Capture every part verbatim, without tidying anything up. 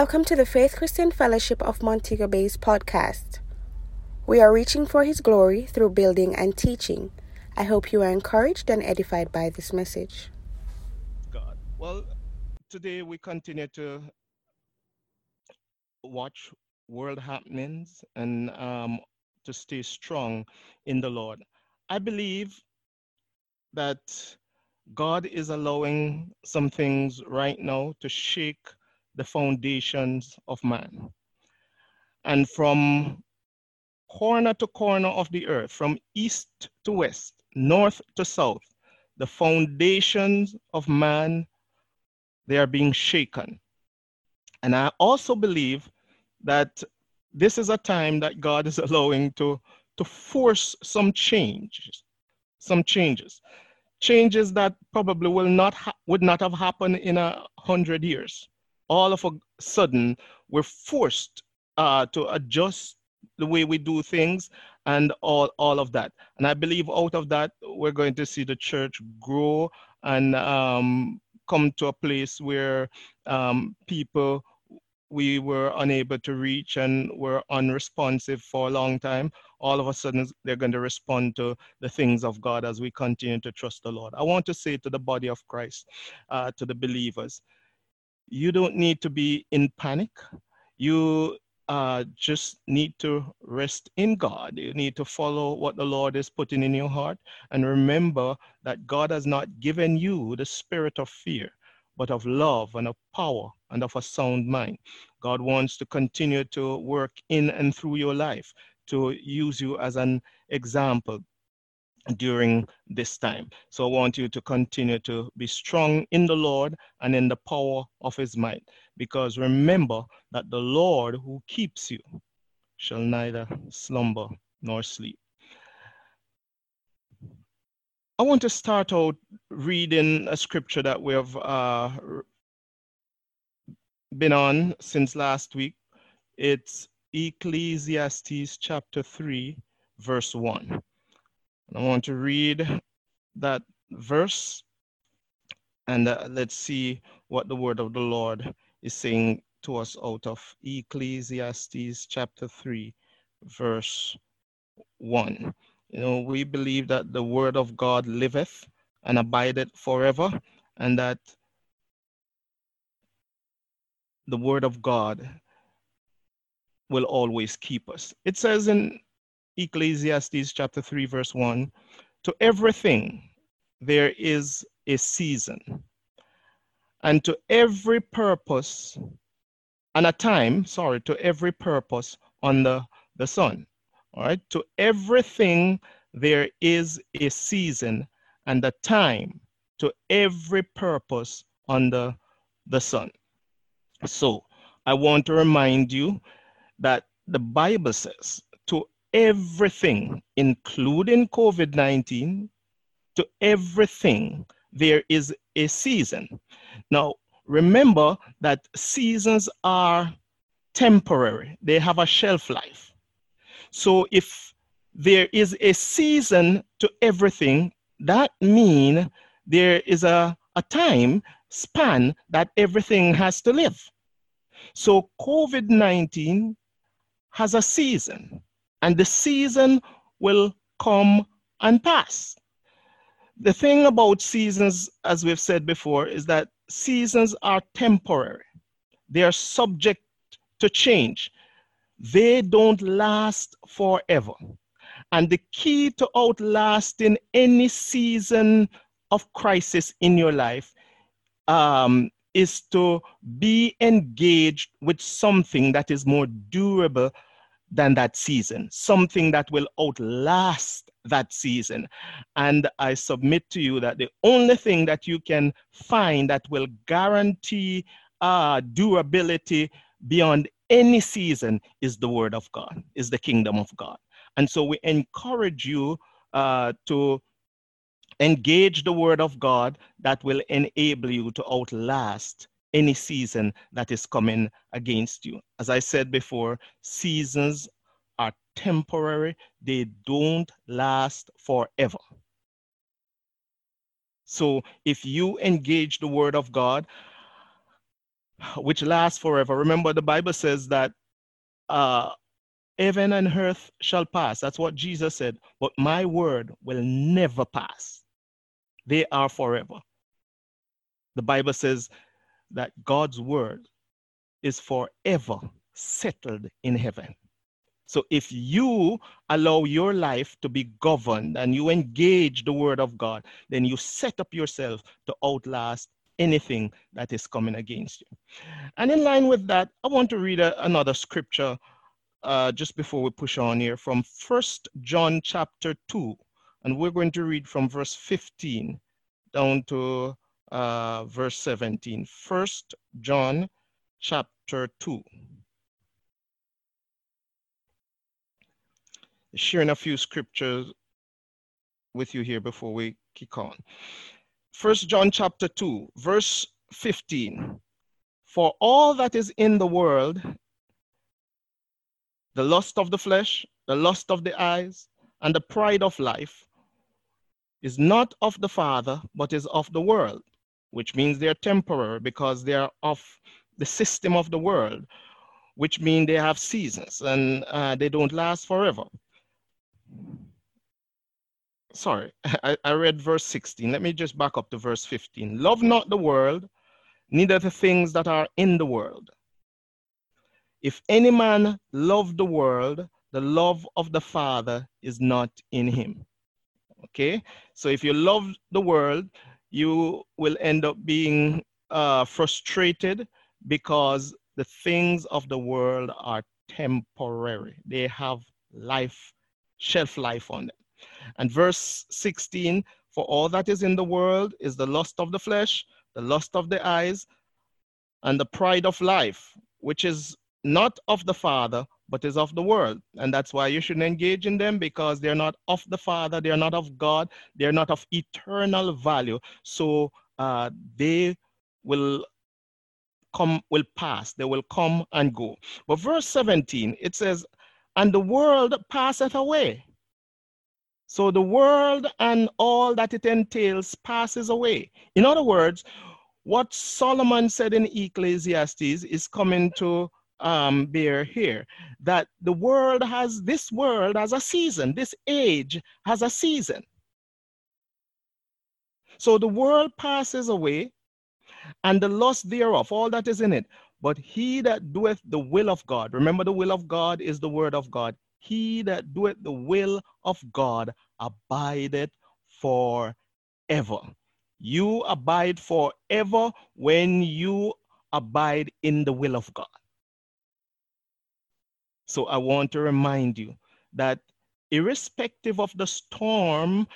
Welcome to the Faith Christian Fellowship of Montego Bay's podcast. We are reaching for His glory through building and teaching. I hope you are encouraged and edified by this message. God. Well, today we continue to watch world happenings and um, to stay strong in the Lord. I believe that God is allowing some things right now to shake the foundations of man. And from corner to corner of the earth, from east to west, north to south, the foundations of man, they are being shaken. And I also believe that this is a time that God is allowing to, to force some changes, some changes, changes that probably will not ha- would not have happened in a hundred years. All of a sudden, we're forced uh, to adjust the way we do things and all, all of that. And I believe out of that, we're going to see the church grow and um, come to a place where um, people we were unable to reach and were unresponsive for a long time, all of a sudden they're going to respond to the things of God as we continue to trust the Lord. I want to say to the body of Christ, uh, to the believers, you don't need to be in panic. You uh, just need to rest in God. You need to follow what the Lord is putting in your heart. And remember that God has not given you the spirit of fear, but of love and of power and of a sound mind. God wants to continue to work in and through your life to use you as an example during this time. So I want you to continue to be strong in the Lord and in the power of His might, because remember that the Lord who keeps you shall neither slumber nor sleep. I want to start out reading a scripture that we have uh, been on since last week. It's Ecclesiastes chapter three, verse one. And I want to read that verse, and uh, let's see what the word of the Lord is saying to us out of Ecclesiastes chapter three, verse one. You know, we believe that the word of God liveth and abideth forever, and that the word of God will always keep us. It says in Ecclesiastes chapter three, verse one, to everything there is a season, and to every purpose, and a time, sorry, to every purpose under the sun. All right, to everything there is a season and a time to every purpose under the sun. So I want to remind you that the Bible says to everything, including COVID nineteen, to everything there is a season. Now, remember that seasons are temporary. They have a shelf life. So if there is a season to everything, that means there is a, a time span that everything has to live. So COVID nineteen has a season, and the season will come and pass. The thing about seasons, as we've said before, is that seasons are temporary. They are subject to change. They don't last forever. And the key to outlasting any season of crisis in your life um, is to be engaged with something that is more durable than that season, something that will outlast that season. And I submit to you that the only thing that you can find that will guarantee uh, durability beyond any season is the word of God, is the kingdom of God. And so we encourage you uh, to engage the word of God that will enable you to outlast any season that is coming against you. As I said before, seasons are temporary. They don't last forever. So if you engage the word of God, which lasts forever. Remember, the Bible says that uh, heaven and earth shall pass. That's what Jesus said. But my word will never pass. They are forever. The Bible says that God's word is forever settled in heaven. So if you allow your life to be governed and you engage the word of God, then you set up yourself to outlast anything that is coming against you. And in line with that, I want to read a, another scripture uh, just before we push on here from First John chapter two. And we're going to read from verse fifteen down to uh, verse seventeen. First John chapter two. Sharing a few scriptures with you here before we kick on. First John chapter two, verse fifteen. For all that is in the world, the lust of the flesh, the lust of the eyes, and the pride of life is not of the Father, but is of the world, which means they are temporary because they are of the system of the world, which means they have seasons and uh, they don't last forever. Sorry, I, I read verse sixteen. Let me just back up to verse fifteen. Love not the world, neither the things that are in the world. If any man love the world, the love of the Father is not in him. Okay, so if you love the world, you will end up being uh, frustrated because the things of the world are temporary. They have life, shelf life on them. And verse sixteen, for all that is in the world is the lust of the flesh, the lust of the eyes, and the pride of life, which is not of the Father, but is of the world. And that's why you shouldn't engage in them, because they're not of the Father, they're not of God, they're not of eternal value. So uh, they will come, will pass, they will come and go. But verse seventeen, it says, and the world passeth away. So the world and all that it entails passes away. In other words, what Solomon said in Ecclesiastes is coming to um, bear here, that the world has, this world has a season, this age has a season. So the world passes away and the lust thereof, all that is in it. But he that doeth the will of God, remember the will of God is the word of God. He that doeth the will of God abideth forever. You abide forever when you abide in the will of God. So I want to remind you that irrespective of the storm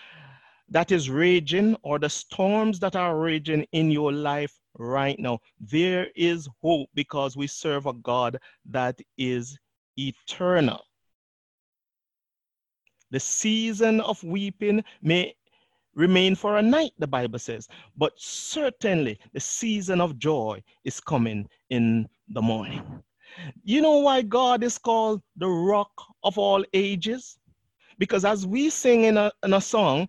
that is raging or the storms that are raging in your life right now, there is hope because we serve a God that is eternal. The season of weeping may remain for a night, the Bible says, but certainly the season of joy is coming in the morning. You know why God is called the rock of all ages? Because as we sing in a, in a song,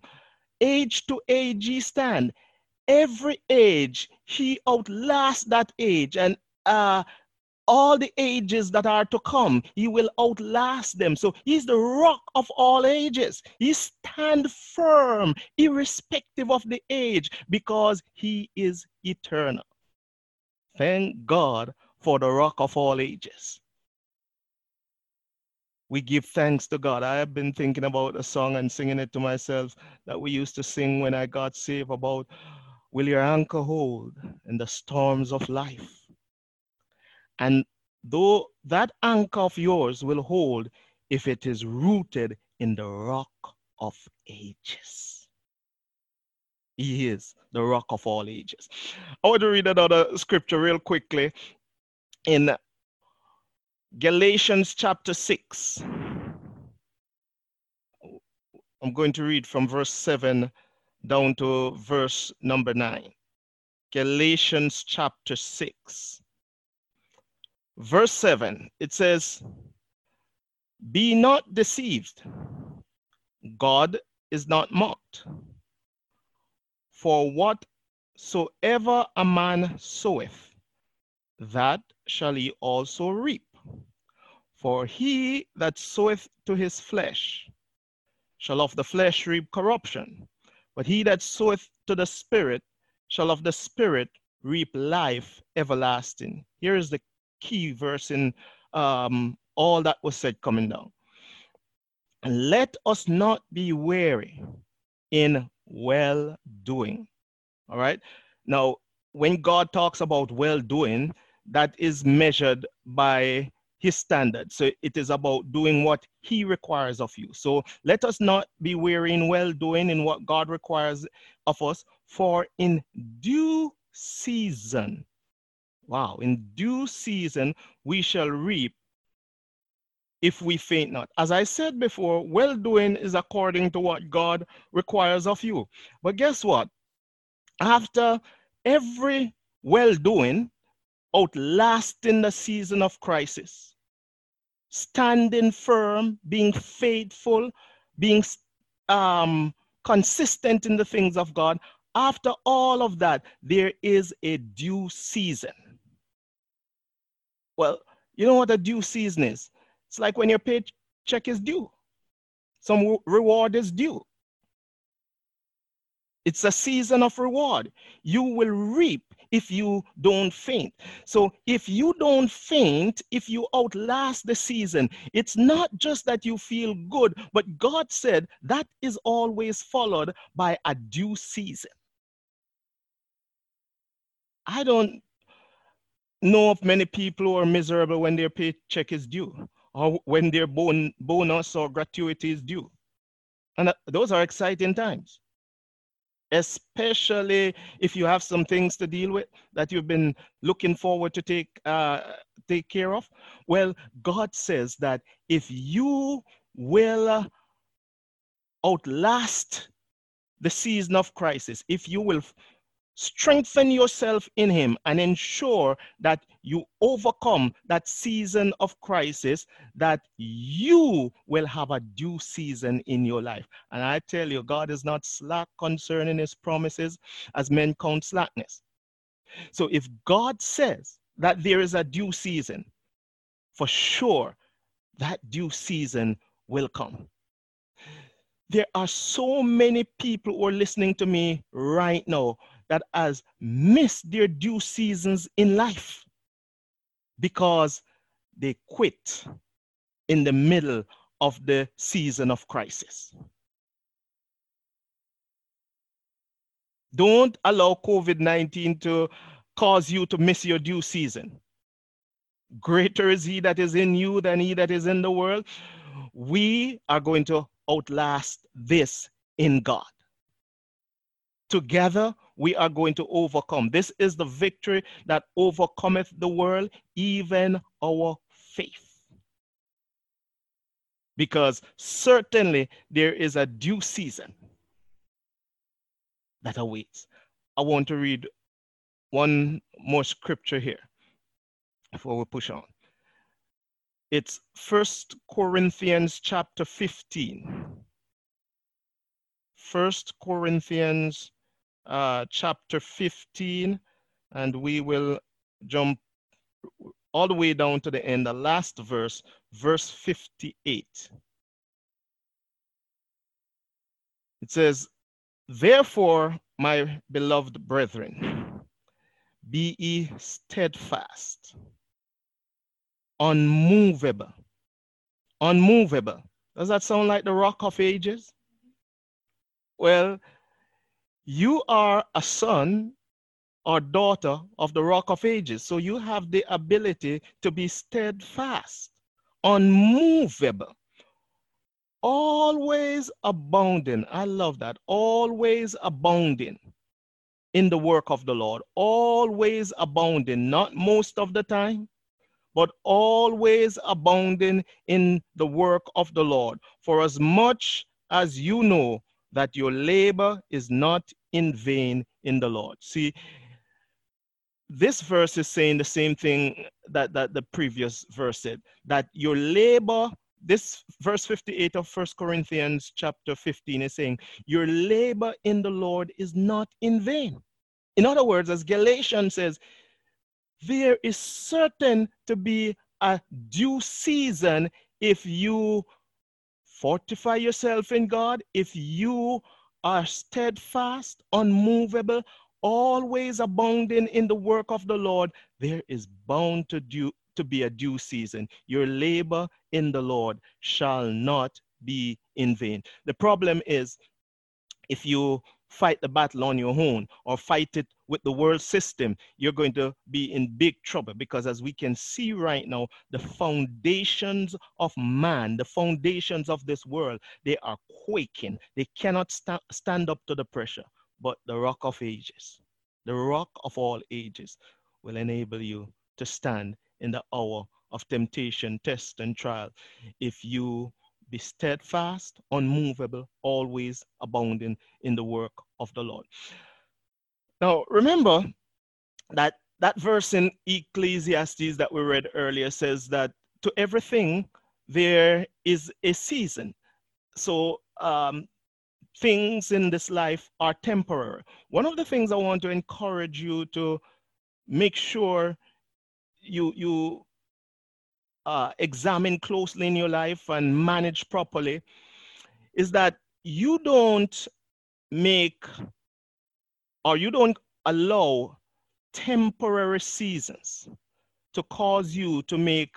age to age ye stand. Every age, he outlasts that age, and uh, all the ages that are to come, he will outlast them. So he's the rock of all ages. He stands firm, irrespective of the age, because he is eternal. Thank God for the rock of all ages. We give thanks to God. I have been thinking about a song and singing it to myself that we used to sing when I got saved about, will your anchor hold in the storms of life? And though that anchor of yours will hold if it is rooted in the rock of ages. He is the rock of all ages. I want to read another scripture real quickly in Galatians chapter six. I'm going to read from verse seven down to verse number nine. Galatians chapter six. Verse seven, it says, be not deceived. God is not mocked. For whatsoever a man soweth, that shall he also reap. For he that soweth to his flesh shall of the flesh reap corruption, but he that soweth to the Spirit shall of the Spirit reap life everlasting. Here is the key verse in um, all that was said coming down. And let us not be weary in well-doing. All right. Now, when God talks about well-doing, that is measured by his standard. So it is about doing what he requires of you. So let us not be weary in well-doing in what God requires of us, for in due season, wow, in due season, we shall reap if we faint not. As I said before, well-doing is according to what God requires of you. But guess what? After every well-doing, outlasting the season of crisis, standing firm, being faithful, being um, consistent in the things of God, after all of that, there is a due season. Well, you know what a due season is? It's like when your paycheck is due. Some reward is due. It's a season of reward. You will reap if you don't faint. So if you don't faint, if you outlast the season, it's not just that you feel good, but God said that is always followed by a due season. I don't know of many people who are miserable when their paycheck is due, or when their bon- bonus or gratuity is due. And those are exciting times, especially if you have some things to deal with that you've been looking forward to take, uh, take care of. Well, God says that if you will outlast the season of crisis, if you will strengthen yourself in him and ensure that you overcome that season of crisis, that you will have a due season in your life. And I tell you, God is not slack concerning his promises, as men count slackness. So if God says that there is a due season, for sure that due season will come. There are so many people who are listening to me right now that has missed their due seasons in life because they quit in the middle of the season of crisis. Don't allow COVID nineteen to cause you to miss your due season. Greater is he that is in you than he that is in the world. We are going to outlast this in God. Together, we are going to overcome. This is the victory that overcometh the world, even our faith. Because certainly there is a due season that awaits. I want to read one more scripture here before we push on. It's First Corinthians chapter fifteen. First Corinthians Uh, chapter fifteen, and we will jump all the way down to the end, the last verse, verse fifty-eight. It says, "Therefore, my beloved brethren, be ye steadfast, unmovable." Unmovable. Does that sound like the Rock of Ages? Well, you are a son or daughter of the Rock of Ages, so you have the ability to be steadfast, unmovable, always abounding. I love that. Always abounding in the work of the Lord. Always abounding, not most of the time, but always abounding in the work of the Lord. For as much as you know that your labor is not in vain in the Lord. See, this verse is saying the same thing that, that the previous verse said, that your labor, this verse fifty-eight of First Corinthians chapter fifteen is saying, your labor in the Lord is not in vain. In other words, as Galatians says, there is certain to be a due season if you fortify yourself in God, if you are steadfast, unmovable, always abounding in the work of the Lord, there is bound to, due, to be a due season. Your labor in the Lord shall not be in vain. The problem is if you fight the battle on your own or fight it with the world system, you're going to be in big trouble, because as we can see right now, the foundations of man, the foundations of this world, they are quaking. They cannot sta- stand up to the pressure. But the rock of ages, the rock of all ages, will enable you to stand in the hour of temptation, test, and trial if you be steadfast, unmovable, always abounding in the work of the Lord. Now, remember that that verse in Ecclesiastes that we read earlier says that to everything there is a season. So um, things in this life are temporary. One of the things I want to encourage you to make sure you you Uh, examine closely in your life and manage properly is that you don't make or you don't allow temporary seasons to cause you to make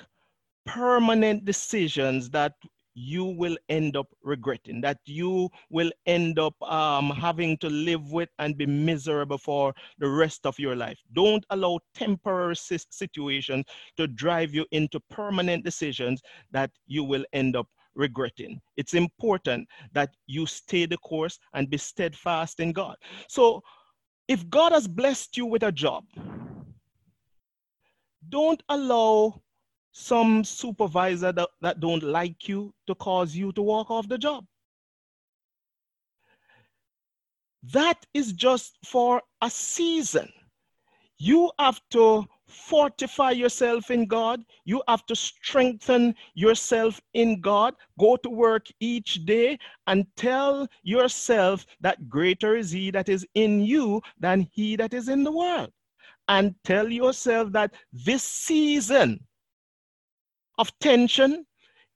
permanent decisions that you will end up regretting, that you will end up um, having to live with and be miserable for the rest of your life. Don't allow temporary situations to drive you into permanent decisions that you will end up regretting. It's important that you stay the course and be steadfast in God. So if God has blessed you with a job, don't allow some supervisor that, that don't like you to cause you to walk off the job. That is just for a season. You have to fortify yourself in God. You have to strengthen yourself in God. Go to work each day and tell yourself that greater is He that is in you than he that is in the world. And tell yourself that this season of tension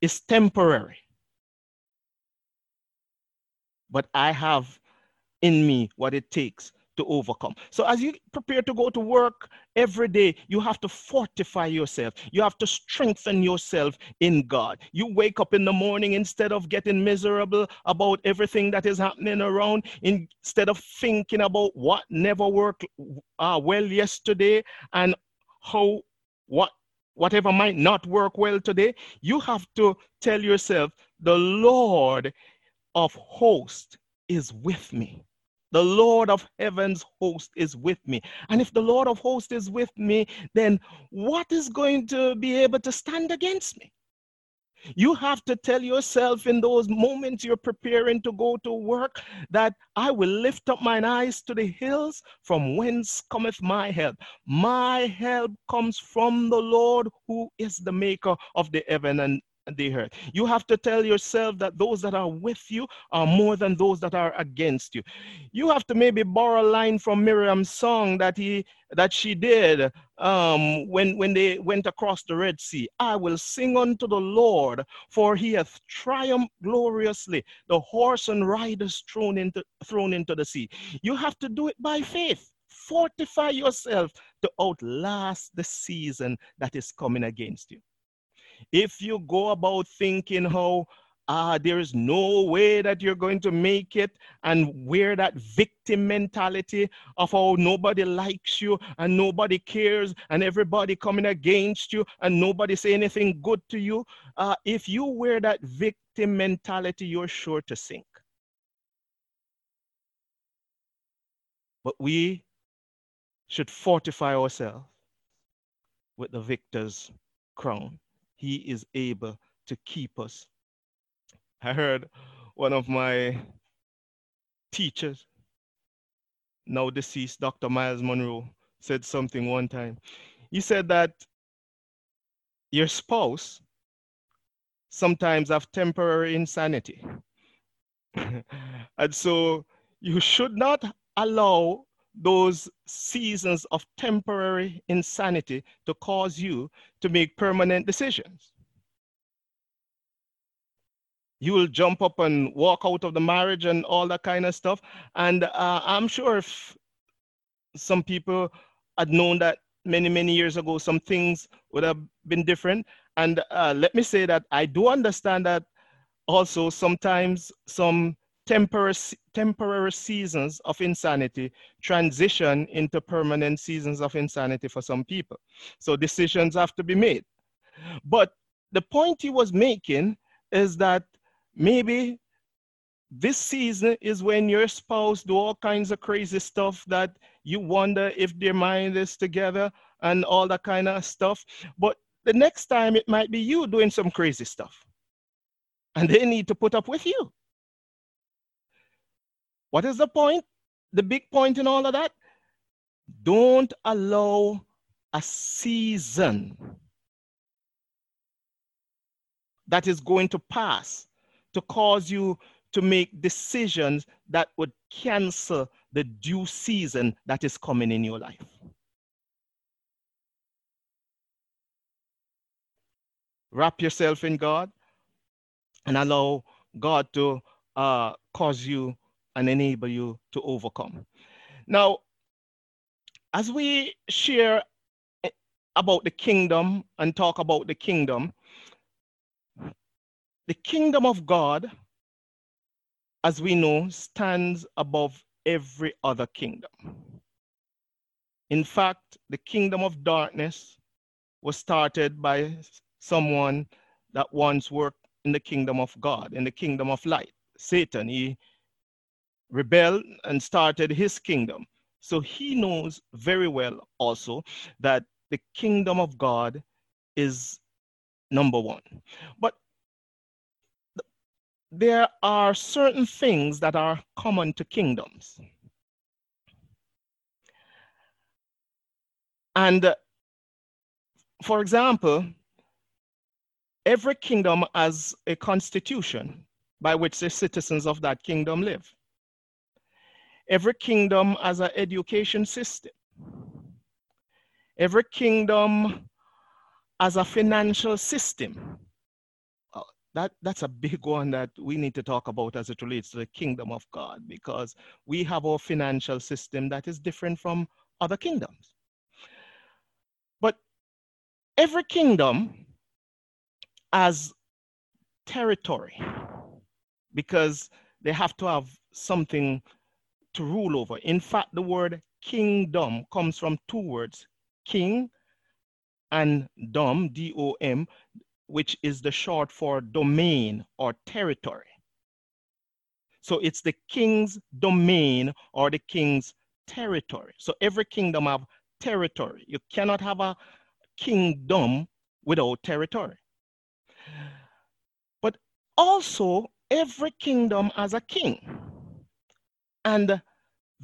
is temporary. But I have in me what it takes to overcome. So as you prepare to go to work every day, you have to fortify yourself. You have to strengthen yourself in God. You wake up in the morning, instead of getting miserable about everything that is happening around, instead of thinking about what never worked uh, well yesterday and how what whatever might not work well today, you have to tell yourself, the Lord of hosts is with me. The Lord of heaven's host is with me. And if the Lord of hosts is with me, then what is going to be able to stand against me? You have to tell yourself in those moments you're preparing to go to work that I will lift up mine eyes to the hills, from whence cometh my help. My help comes from the Lord, who is the maker of the heaven and the earth. You have to tell yourself that those that are with you are more than those that are against you. You have to maybe borrow a line from Miriam's song that he that she did um, when when they went across the Red Sea. I will sing unto the Lord, for He hath triumphed gloriously. The horse and riders thrown into thrown into the sea. You have to do it by faith. Fortify yourself to outlast the season that is coming against you. If you go about thinking how uh, there is no way that you're going to make it and wear that victim mentality of how nobody likes you and nobody cares and everybody coming against you and nobody say anything good to you, uh, if you wear that victim mentality, you're sure to sink. But we should fortify ourselves with the victor's crown. He is able to keep us. I heard one of my teachers, now deceased, Doctor Miles Monroe, said something one time. He said that your spouse sometimes have temporary insanity. And so you should not allow those seasons of temporary insanity to cause you to make permanent decisions. You will jump up and walk out of the marriage and all that kind of stuff. And uh, I'm sure if some people had known that many, many years ago, some things would have been different. And uh, let me say that I do understand that also sometimes some temporary, temporary seasons of insanity transition into permanent seasons of insanity for some people. So decisions have to be made. But the point he was making is that maybe this season is when your spouse do all kinds of crazy stuff that you wonder if their mind is together and all that kind of stuff. But the next time it might be you doing some crazy stuff and they need to put up with you. What is the point? The big point in all of that? Don't allow a season that is going to pass to cause you to make decisions that would cancel the due season that is coming in your life. Wrap yourself in God and allow God to uh, cause you and enable you to overcome. Now, as we share about the kingdom and talk about the kingdom, the kingdom of God, as we know, stands above every other kingdom. In fact, the kingdom of darkness was started by someone that once worked in the kingdom of God, in the kingdom of light. Satan, he rebelled and started his kingdom. So he knows very well also that the kingdom of God is number one. But there are certain things that are common to kingdoms. And uh, for example, every kingdom has a constitution by which the citizens of that kingdom live. Every kingdom has an education system. Every kingdom has a financial system. That, that's a big one that we need to talk about as it relates to the kingdom of God, because we have our financial system that is different from other kingdoms. But every kingdom has territory, because they have to have something to rule over. In fact, the word kingdom comes from two words, king and dom, D O M, which is the short for domain or territory. So it's the king's domain or the king's territory. So every kingdom have territory. You cannot have a kingdom without territory. But also every kingdom has a king. And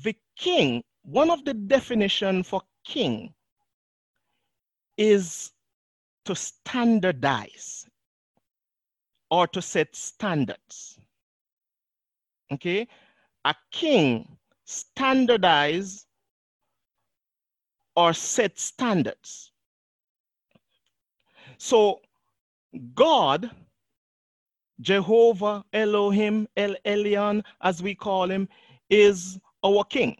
the king, one of the definitions for king is to standardize or to set standards, okay? A king standardize or set standards. So God, Jehovah, Elohim, El Elyon, as we call him, is our king.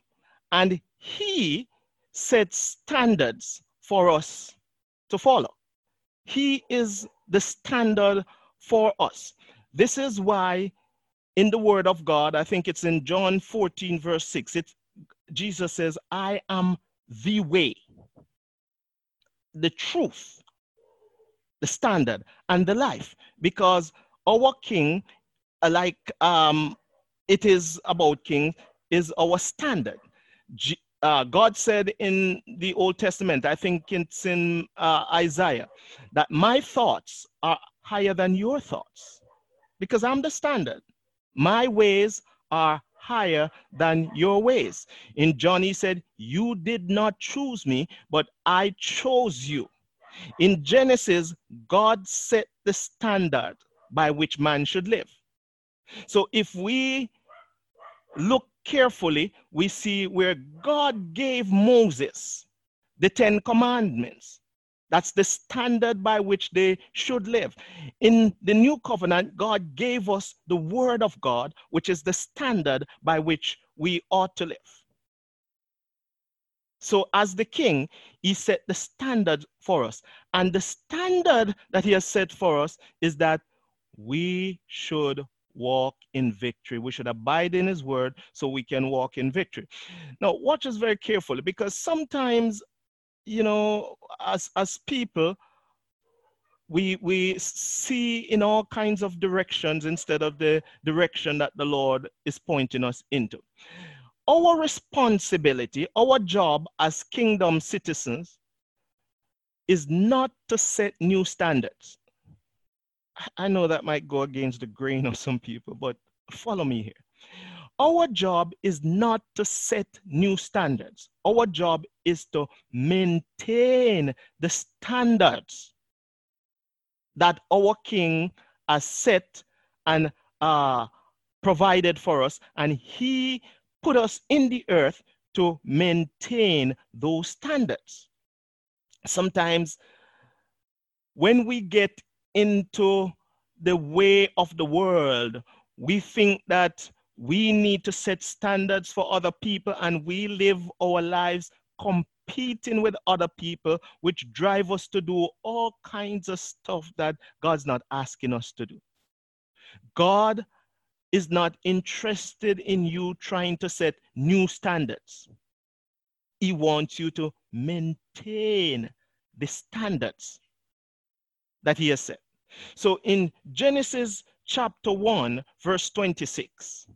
And he sets standards for us to follow. He is the standard for us. This is why in the word of God, I think it's in John fourteen, verse six, it's, Jesus says, I am the way, the truth, the standard, and the life. Because our king, like um, it is about king, is our standard. G- Uh, God said in the Old Testament, I think it's in uh, Isaiah, that my thoughts are higher than your thoughts because I'm the standard. My ways are higher than your ways. In John, he said, you did not choose me, but I chose you. In Genesis, God set the standard by which man should live. So if we look carefully, we see where God gave Moses the Ten Commandments. That's the standard by which they should live. In the new covenant, God gave us the word of God, which is the standard by which we ought to live. So as the king, he set the standard for us. And the standard that he has set for us is that we should walk in victory. We should abide in his word so we can walk in victory. Now, watch us very carefully, because sometimes, you know, as as people, we we see in all kinds of directions instead of the direction that the Lord is pointing us into. Our responsibility, our job as kingdom citizens, is not to set new standards. I know that might go against the grain of some people, but follow me here. Our job is not to set new standards. Our job is to maintain the standards that our King has set and uh, provided for us. And he put us in the earth to maintain those standards. Sometimes when we get into the way of the world, we think that we need to set standards for other people, and we live our lives competing with other people, which drive us to do all kinds of stuff that God's not asking us to do. God is not interested in you trying to set new standards. He wants you to maintain the standards that he has set. So in Genesis chapter one, verse twenty-six,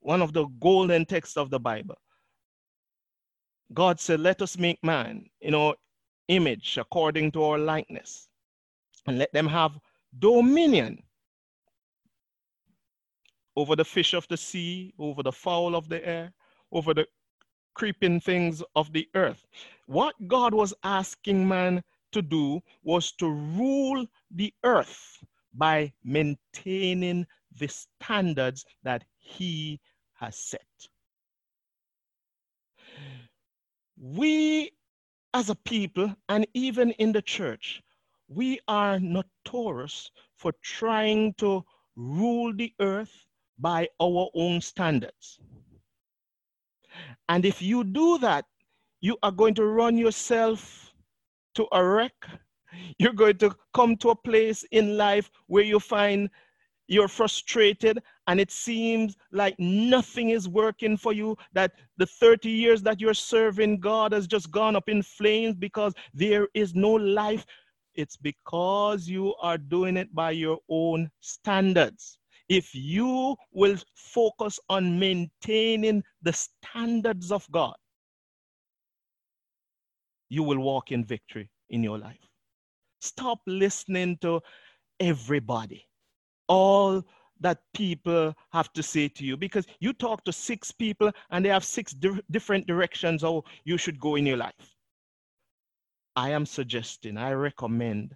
one of the golden texts of the Bible, God said, let us make man in our image according to our likeness, and let them have dominion over the fish of the sea, over the fowl of the air, over the creeping things of the earth. What God was asking man to do was to rule the earth by maintaining the standards that he has set. We as a people, and even in the church, we are notorious for trying to rule the earth by our own standards. And if you do that, you are going to run yourself to a wreck. You're going to come to a place in life where you find you're frustrated and it seems like nothing is working for you, that the thirty years that you're serving God has just gone up in flames because there is no life. It's because you are doing it by your own standards. If you will focus on maintaining the standards of God, you will walk in victory in your life. Stop listening to everybody, all that people have to say to you, because you talk to six people and they have six di- different directions how you should go in your life. I am suggesting, I recommend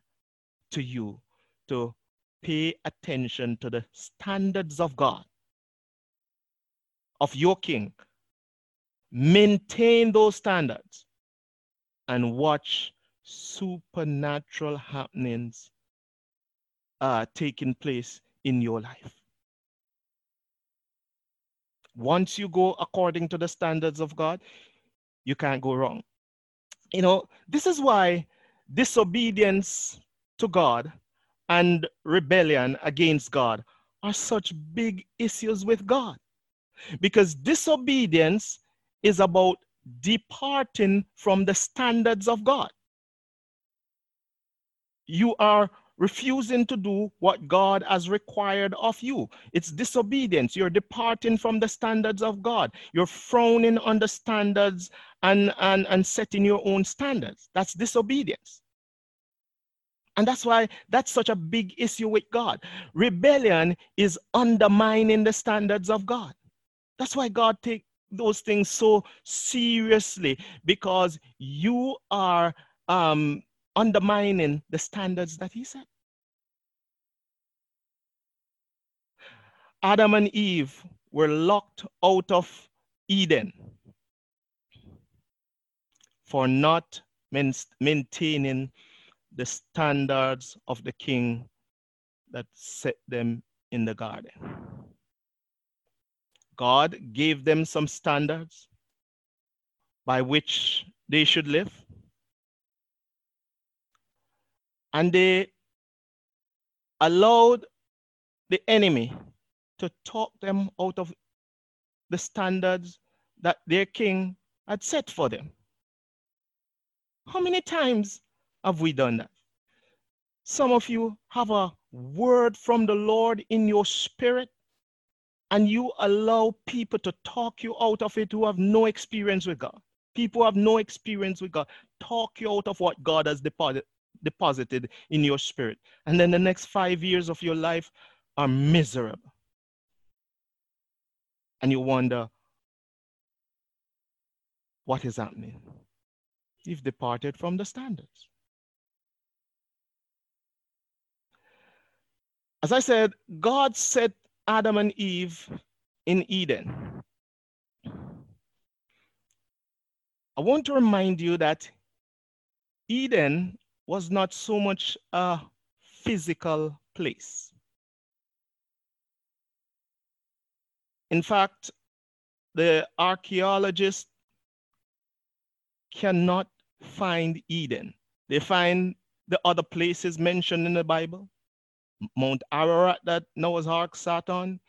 to you to pay attention to the standards of God, of your King. Maintain those standards and watch supernatural happenings are uh, taking place in your life. Once you go according to the standards of God, you can't go wrong. You know, this is why disobedience to God and rebellion against God are such big issues with God, because disobedience is about departing from the standards of God. You are refusing to do what God has required of you. It's disobedience. You're departing from the standards of God. You're frowning on the standards and, and, and setting your own standards. That's disobedience. And that's why that's such a big issue with God. Rebellion is undermining the standards of God. That's why God takes those things so seriously, because you are um, undermining the standards that he set. Adam and Eve were locked out of Eden for not maintaining the standards of the king that set them in the garden. God gave them some standards by which they should live, and they allowed the enemy to talk them out of the standards that their king had set for them. How many times have we done that? Some of you have a word from the Lord in your spirit, and you allow people to talk you out of it who have no experience with God. People who have no experience with God talk you out of what God has deposit, deposited in your spirit. And then the next five years of your life are miserable. And you wonder, what is happening? You've departed from the standards. As I said, God set Adam and Eve in Eden. I want to remind you that Eden was not so much a physical place. In fact, the archaeologists cannot find Eden. They find the other places mentioned in the Bible. Mount Ararat that Noah's Ark sat on,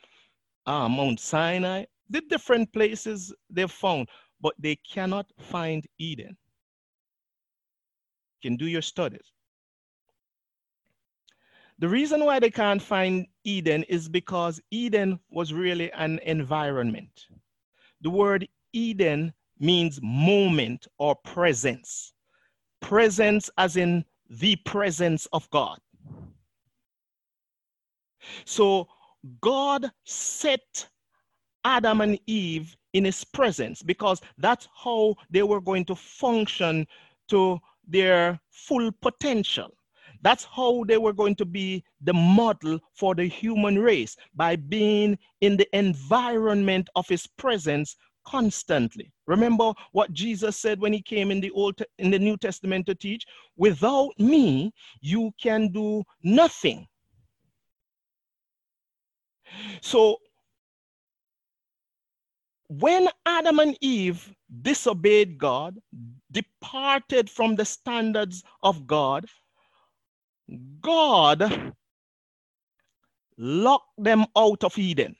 uh, Mount Sinai, the different places they've found, but they cannot find Eden. You can do your studies. The reason why they can't find Eden is because Eden was really an environment. The word Eden means moment or presence. Presence as in the presence of God. So God set Adam and Eve in his presence because that's how they were going to function to their full potential. That's how they were going to be the model for the human race, by being in the environment of his presence constantly. Remember what Jesus said when he came in the Old, in the New Testament to teach, without me, you can do nothing. So when Adam and Eve disobeyed God, departed from the standards of God, God locked them out of Eden.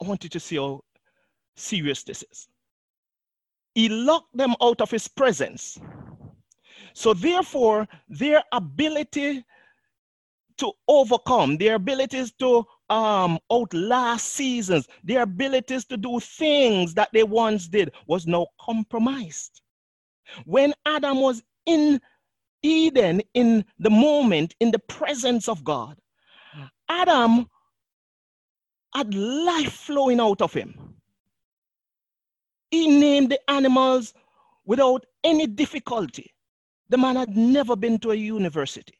I want you to see how serious this is. He locked them out of his presence. So therefore, their ability to overcome, their abilities to um, outlast seasons, their abilities to do things that they once did was now compromised. When Adam was in Eden, in the moment, in the presence of God, Adam had life flowing out of him. He named the animals without any difficulty. The man had never been to a university.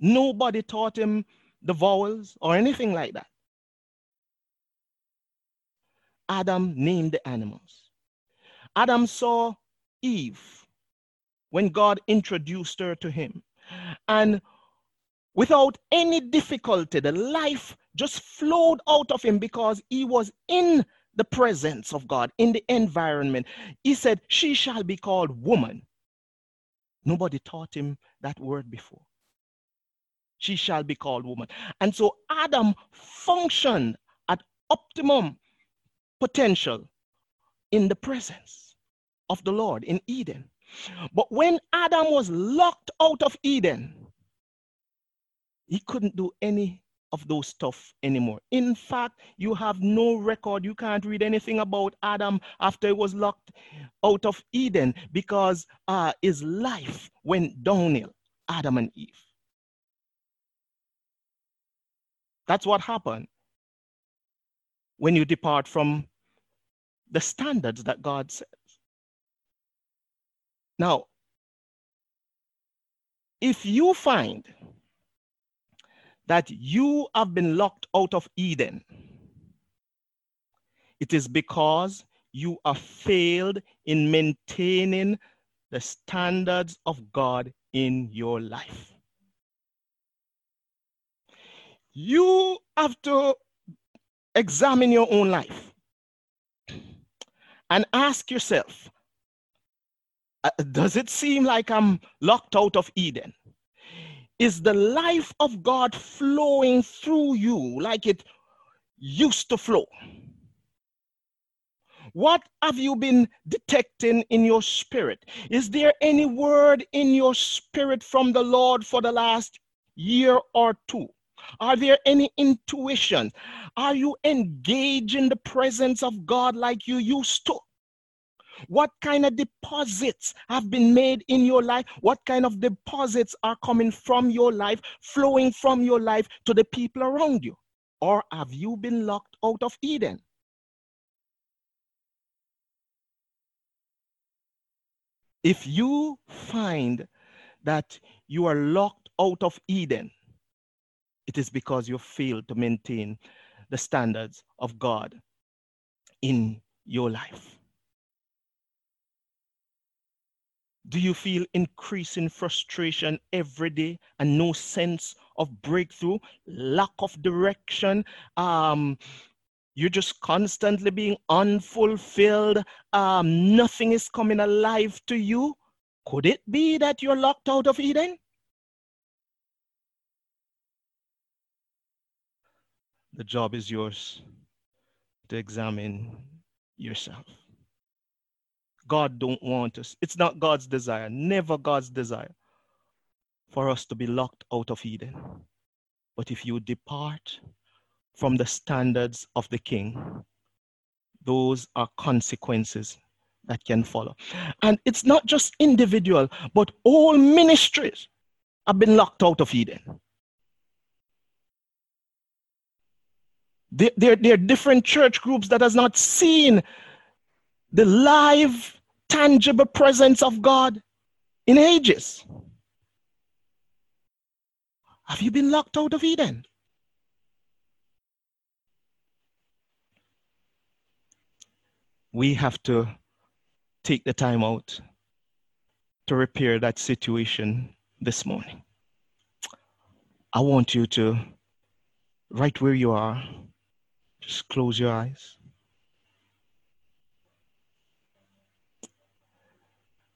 Nobody taught him the vowels or anything like that. Adam named the animals. Adam saw Eve when God introduced her to him. And without any difficulty, the life just flowed out of him because he was in the presence of God, in the environment. He said, she shall be called woman. Nobody taught him that word before. She shall be called woman. And so Adam functioned at optimum potential in the presence of the Lord in Eden. But when Adam was locked out of Eden, he couldn't do any of those stuff anymore. In fact, you have no record. You can't read anything about Adam after he was locked out of Eden because uh, his life went downhill, Adam and Eve. That's what happened when you depart from the standards that God says. Now, if you find that you have been locked out of Eden, It is because you have failed in maintaining the standards of God in your life. You have to examine your own life and ask yourself, does it seem like I'm locked out of Eden? Is the life of God flowing through you like it used to flow? What have you been detecting in your spirit? Is there any word in your spirit from the Lord for the last year or two? Are there any intuitions? Are you engaged in the presence of God like you used to? What kind of deposits have been made in your life? What kind of deposits are coming from your life, flowing from your life to the people around you? Or have you been locked out of Eden? If you find that you are locked out of Eden, it is because you failed to maintain the standards of God in your life. Do you feel increasing frustration every day and no sense of breakthrough, lack of direction? Um, you're just constantly being unfulfilled. Um, nothing is coming alive to you. Could it be that you're locked out of Eden? The job is yours to examine yourself. God don't want us. It's not God's desire, never God's desire for us to be locked out of Eden. But if you depart from the standards of the King, those are consequences that can follow. And it's not just individual, but all ministries have been locked out of Eden. There, there, there are different church groups that has not seen the live, tangible presence of God in ages. Have you been locked out of Eden? We have to take the time out to repair that situation this morning. I want you to, right where you are, just close your eyes.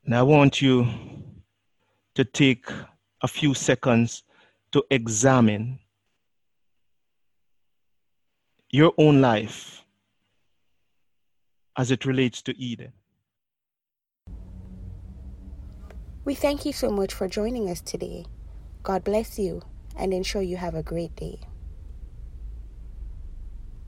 And I want you to take a few seconds to examine your own life as it relates to Eden. We thank you so much for joining us today. God bless you and ensure you have a great day.